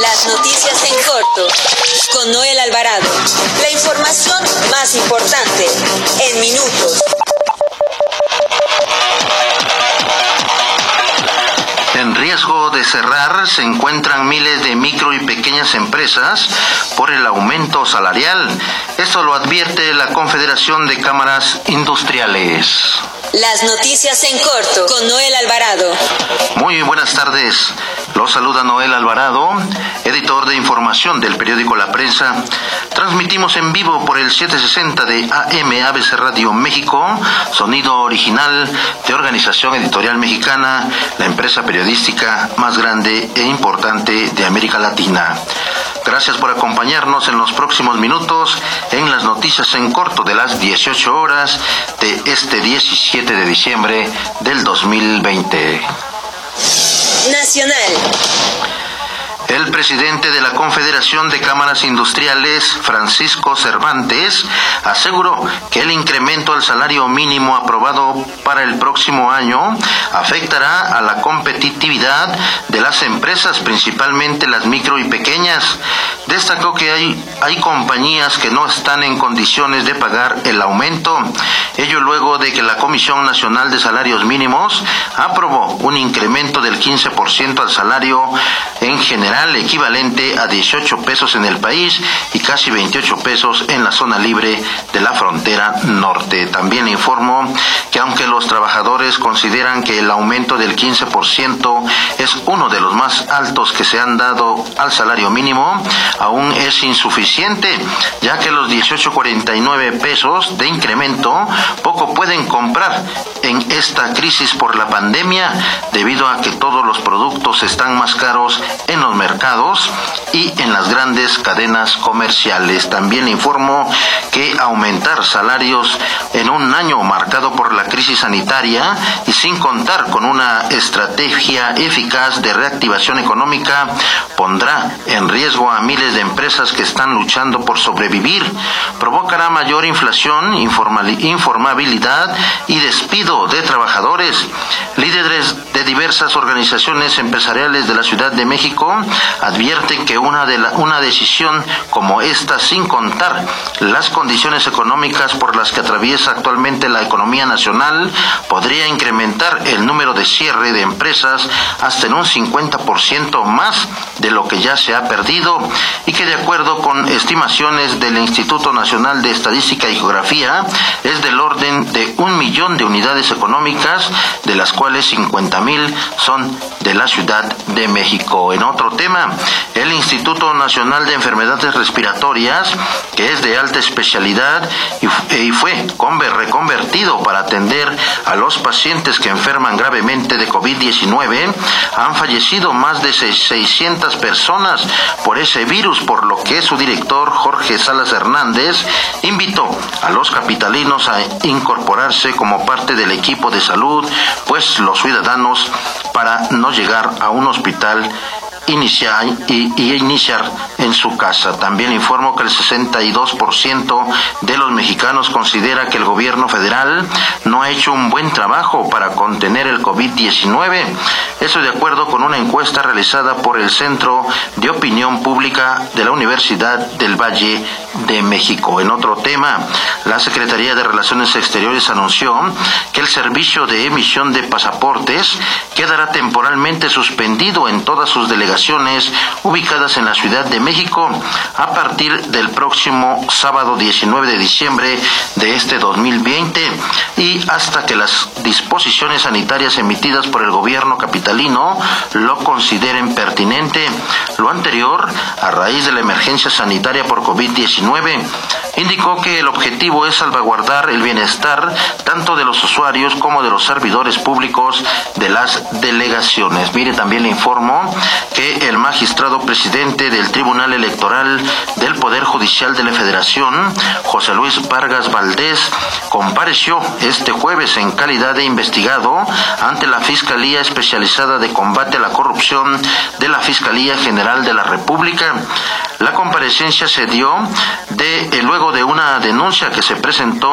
Las noticias en corto con Noel Alvarado. La información más importante en minutos. En riesgo de cerrar se encuentran miles de micro y pequeñas empresas por el aumento salarial. Esto lo advierte la Confederación de Cámaras Industriales. Las noticias en corto con Noel Alvarado. Muy buenas tardes. Los saluda Noel Alvarado, editor de información del periódico La Prensa. Transmitimos en vivo por el 760 de AM ABC Radio México, sonido original de Organización Editorial Mexicana, la empresa periodística más grande e importante de América Latina. Gracias por acompañarnos en los próximos minutos en las noticias en corto de las 18 horas de este 17 de diciembre del 2020. Nacional. El presidente de la Confederación de Cámaras Industriales, Francisco Cervantes, aseguró que el incremento al salario mínimo aprobado para el próximo año afectará a la competitividad de las empresas, principalmente las micro y pequeñas. Destacó que hay compañías que no están en condiciones de pagar el aumento, ello luego de que la Comisión Nacional de Salarios Mínimos aprobó un incremento del 15% al salario en general, equivalente a 18 pesos en el país y casi 28 pesos en la zona libre de la frontera norte. También informó que aunque los trabajadores consideran que el aumento del 15% es uno de los más altos que se han dado al salario mínimo, aún es insuficiente, ya que los 18.49 pesos de incremento poco pueden comprar en esta crisis por la pandemia, debido a que todos los productos están más caros en los mercados y en las grandes cadenas comerciales. También informó que aumentar salarios en un año marcado por la crisis sanitaria y sin contar con una estrategia eficaz de reactivación económica pondrá en riesgo a miles de empresas que están luchando por sobrevivir, provocará mayor inflación, informalidad y despido de trabajadores. Líderes de diversas organizaciones empresariales de la Ciudad de México advierten que una decisión como esta, sin contar las condiciones económicas por las que atraviesa actualmente la economía nacional, podría incrementar el número de cierre de empresas hasta en un 50% más de lo que ya se ha perdido, y que de acuerdo con estimaciones del Instituto Nacional de Estadística y Geografía es del orden de 1 millón de unidades económicas, de las cuales 50,000 son de la Ciudad de México. En otro tema, el Instituto Nacional de Enfermedades Respiratorias, que es de alta especialidad y fue reconvertido para atender a los pacientes que enferman gravemente de COVID-19, han fallecido más de 600 personas por ese virus, por lo que su director, Jorge Salas Hernández, invitó a los capitalinos a incorporarse como parte del equipo de salud, pues los ciudadanos, para no llegar a un hospital, iniciar en su casa. También informó que el 62% de los mexicanos considera que el gobierno federal no ha hecho un buen trabajo para contener el COVID-19. Eso de acuerdo con una encuesta realizada por el Centro de Opinión Pública de la Universidad del Valle de México. En otro tema, la Secretaría de Relaciones Exteriores anunció que el servicio de emisión de pasaportes quedará temporalmente suspendido en todas sus delegaciones ubicadas en la Ciudad de México a partir del próximo sábado 19 de diciembre de este 2020 y hasta que las disposiciones sanitarias emitidas por el gobierno capitalino lo consideren pertinente. Lo anterior a raíz de la emergencia sanitaria por COVID-19. Indicó que el objetivo es salvaguardar el bienestar tanto de los usuarios como de los servidores públicos de las delegaciones. Mire, también le informo que el magistrado presidente del Tribunal Electoral del Poder Judicial de la Federación, José Luis Vargas Valdés, compareció este jueves en calidad de investigado ante la Fiscalía Especializada de Combate a la Corrupción de la Fiscalía General de la República. La comparecencia se dio luego de una denuncia que se presentó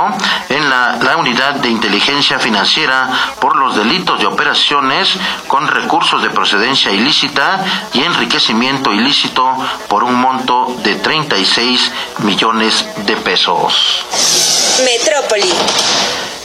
en la Unidad de Inteligencia Financiera por los delitos de operaciones con recursos de procedencia ilícita y enriquecimiento ilícito por un monto de 36 millones de pesos. Metrópoli.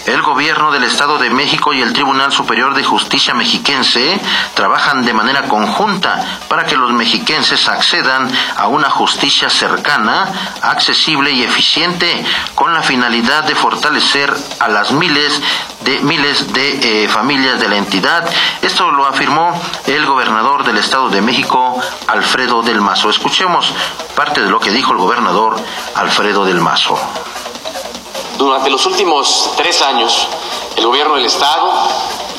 El gobierno del Estado de México y el Tribunal Superior de Justicia Mexiquense trabajan de manera conjunta para que los mexiquenses accedan a una justicia cercana, accesible y eficiente, con la finalidad de fortalecer a las miles de familias de la entidad. Esto lo afirmó el gobernador del Estado de México, Alfredo del Mazo. Escuchemos parte de lo que dijo el gobernador Alfredo del Mazo. Durante los últimos 3 años, el Gobierno del Estado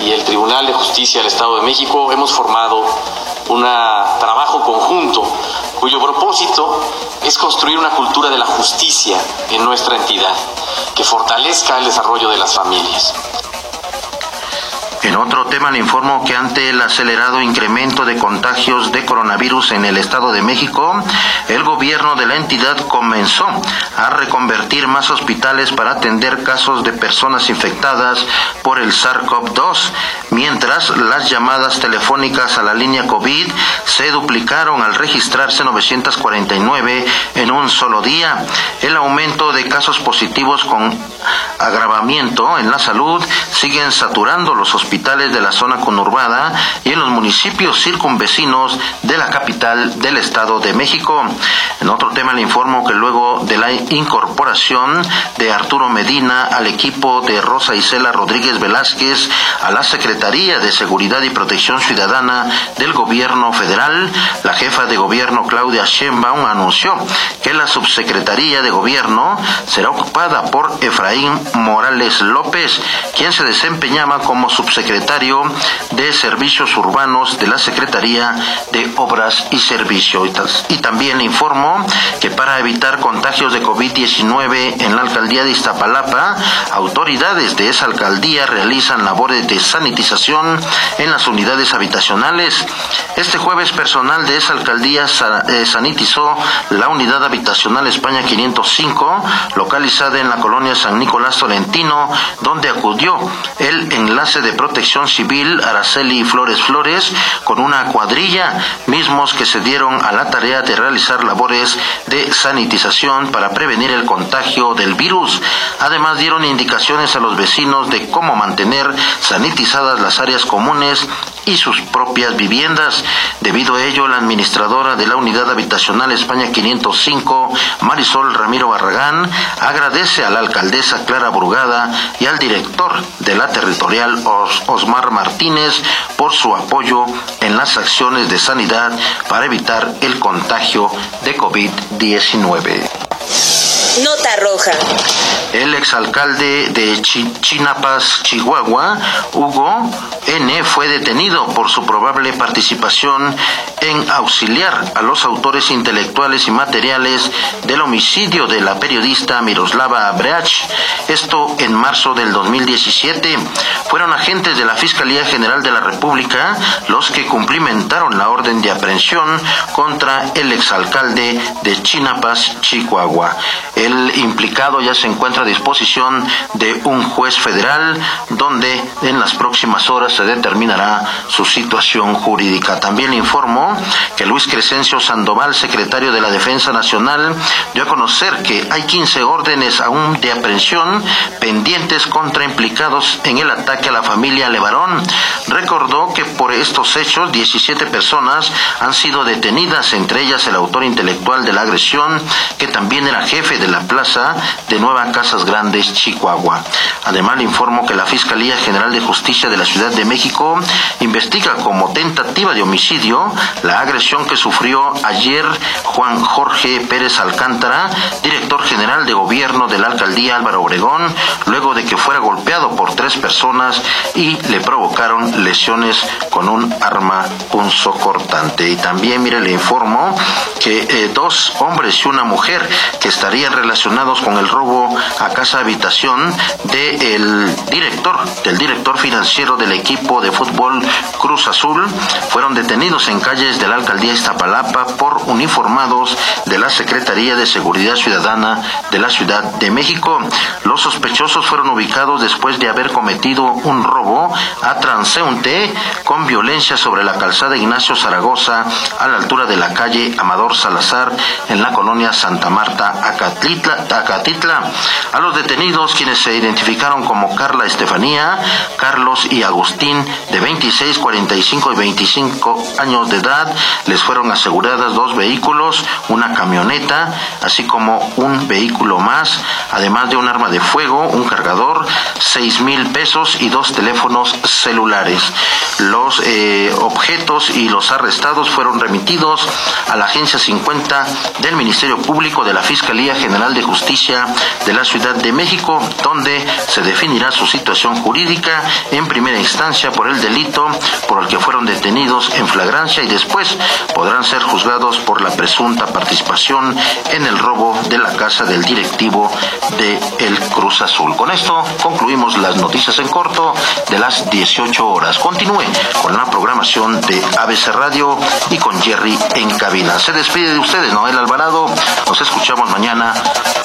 y el Tribunal de Justicia del Estado de México hemos formado un trabajo conjunto cuyo propósito es construir una cultura de la justicia en nuestra entidad que fortalezca el desarrollo de las familias. En otro tema, le informo que ante el acelerado incremento de contagios de coronavirus en el Estado de México, el gobierno de la entidad comenzó a reconvertir más hospitales para atender casos de personas infectadas por el SARS-CoV-2, mientras las llamadas telefónicas a la línea COVID se duplicaron al registrarse 949 en un solo día. El aumento de casos positivos con agravamiento en la salud siguen saturando los hospitales de la zona conurbada y en los municipios circunvecinos de la capital del Estado de México. En otro tema, le informo que luego de la incorporación de Arturo Medina al equipo de Rosa Isela Rodríguez Velázquez a la Secretaría de Seguridad y Protección Ciudadana del Gobierno Federal, la jefa de gobierno Claudia Sheinbaum anunció que la subsecretaría de Gobierno será ocupada por Efraín Morales López, quien se desempeñaba como subsecretario de Servicios Urbanos de la Secretaría de Obras y Servicios. Y también le informo que para evitar contagios de COVID-19 en la alcaldía de Iztapalapa, autoridades de esa alcaldía realizan labores de sanitización en las unidades habitacionales. Este jueves, personal de esa alcaldía sanitizó la unidad habitacional España 505, localizada en la colonia San Nicolás Tolentino, donde acudió el enlace de Protección Civil Araceli Flores Flores con una cuadrilla, mismos que se dieron a la tarea de realizar labores de sanitización para prevenir el contagio del virus. Además, dieron indicaciones a los vecinos de cómo mantener sanitizadas las áreas comunes y sus propias viviendas. Debido a ello, la administradora de la unidad habitacional España 505, Marisol Ramiro Barragán, agradece a la alcaldesa Clara Burgada y al director de la territorial Osmar Martínez por su apoyo en las acciones de sanidad para evitar el contagio de COVID-19. Nota roja. El exalcalde de Chinapas, Chihuahua, Hugo N., fue detenido por su probable participación en auxiliar a los autores intelectuales y materiales del homicidio de la periodista Miroslava Breach. Esto en marzo del 2017. Fueron agentes de la Fiscalía General de la República los que cumplimentaron la orden de aprehensión contra el exalcalde de Chinapas, Chihuahua. El implicado ya se encuentra a disposición de un juez federal, donde en las próximas horas se determinará su situación jurídica. También le informo que Luis Crescencio Sandoval, secretario de la Defensa Nacional, dio a conocer que hay 15 órdenes aún de aprehensión pendientes contra implicados en el ataque a la familia Levarón. Recordó que por estos hechos 17 personas han sido detenidas, entre ellas el autor intelectual de la agresión, que también era jefe de la plaza de Nueva Casas Grandes, Chihuahua. Además, le informo que la Fiscalía General de Justicia de la Ciudad de México investiga como tentativa de homicidio la agresión que sufrió ayer Juan Jorge Pérez Alcántara, director general de gobierno de la alcaldía Álvaro Obregón, luego de que fuera golpeado por 3 personas y le provocaron lesiones con un arma punzocortante. Y también, mire, le informo que 2 hombres y una mujer que estarían relacionados relacionados con el robo a casa habitación del director financiero del equipo de fútbol Cruz Azul fueron detenidos en calles de la alcaldía Iztapalapa por uniformados de la Secretaría de Seguridad Ciudadana de la Ciudad de México. Los sospechosos fueron ubicados después de haber cometido un robo a transeúnte con violencia sobre la calzada Ignacio Zaragoza a la altura de la calle Amador Salazar en la colonia Santa Marta, Acatitla. A los detenidos, quienes se identificaron como Carla Estefanía, Carlos y Agustín, de 26, 45 y 25 años de edad, les fueron aseguradas 2 vehículos, una camioneta, así como un vehículo más, además de un arma de fuego, un cargador, 6,000 pesos y 2 teléfonos celulares. Los objetos y los arrestados fueron remitidos a la Agencia 50 del Ministerio Público de la Fiscalía General de Justicia de la Ciudad de México, donde se definirá su situación jurídica en primera instancia por el delito por el que fueron detenidos en flagrancia y después podrán ser juzgados por la presunta participación en el robo de la casa del directivo de El Cruz Azul. Con esto concluimos las noticias en corto de las 18 horas. Continúe con la programación de ABC Radio y con Jerry en cabina. Se despide de ustedes Noel Alvarado. Nos escuchamos mañana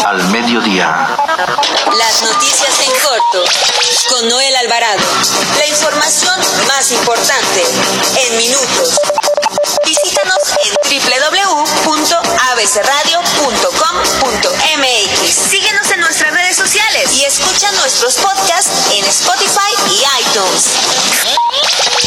al mediodía. Las noticias en corto con Noel Alvarado. La información más importante.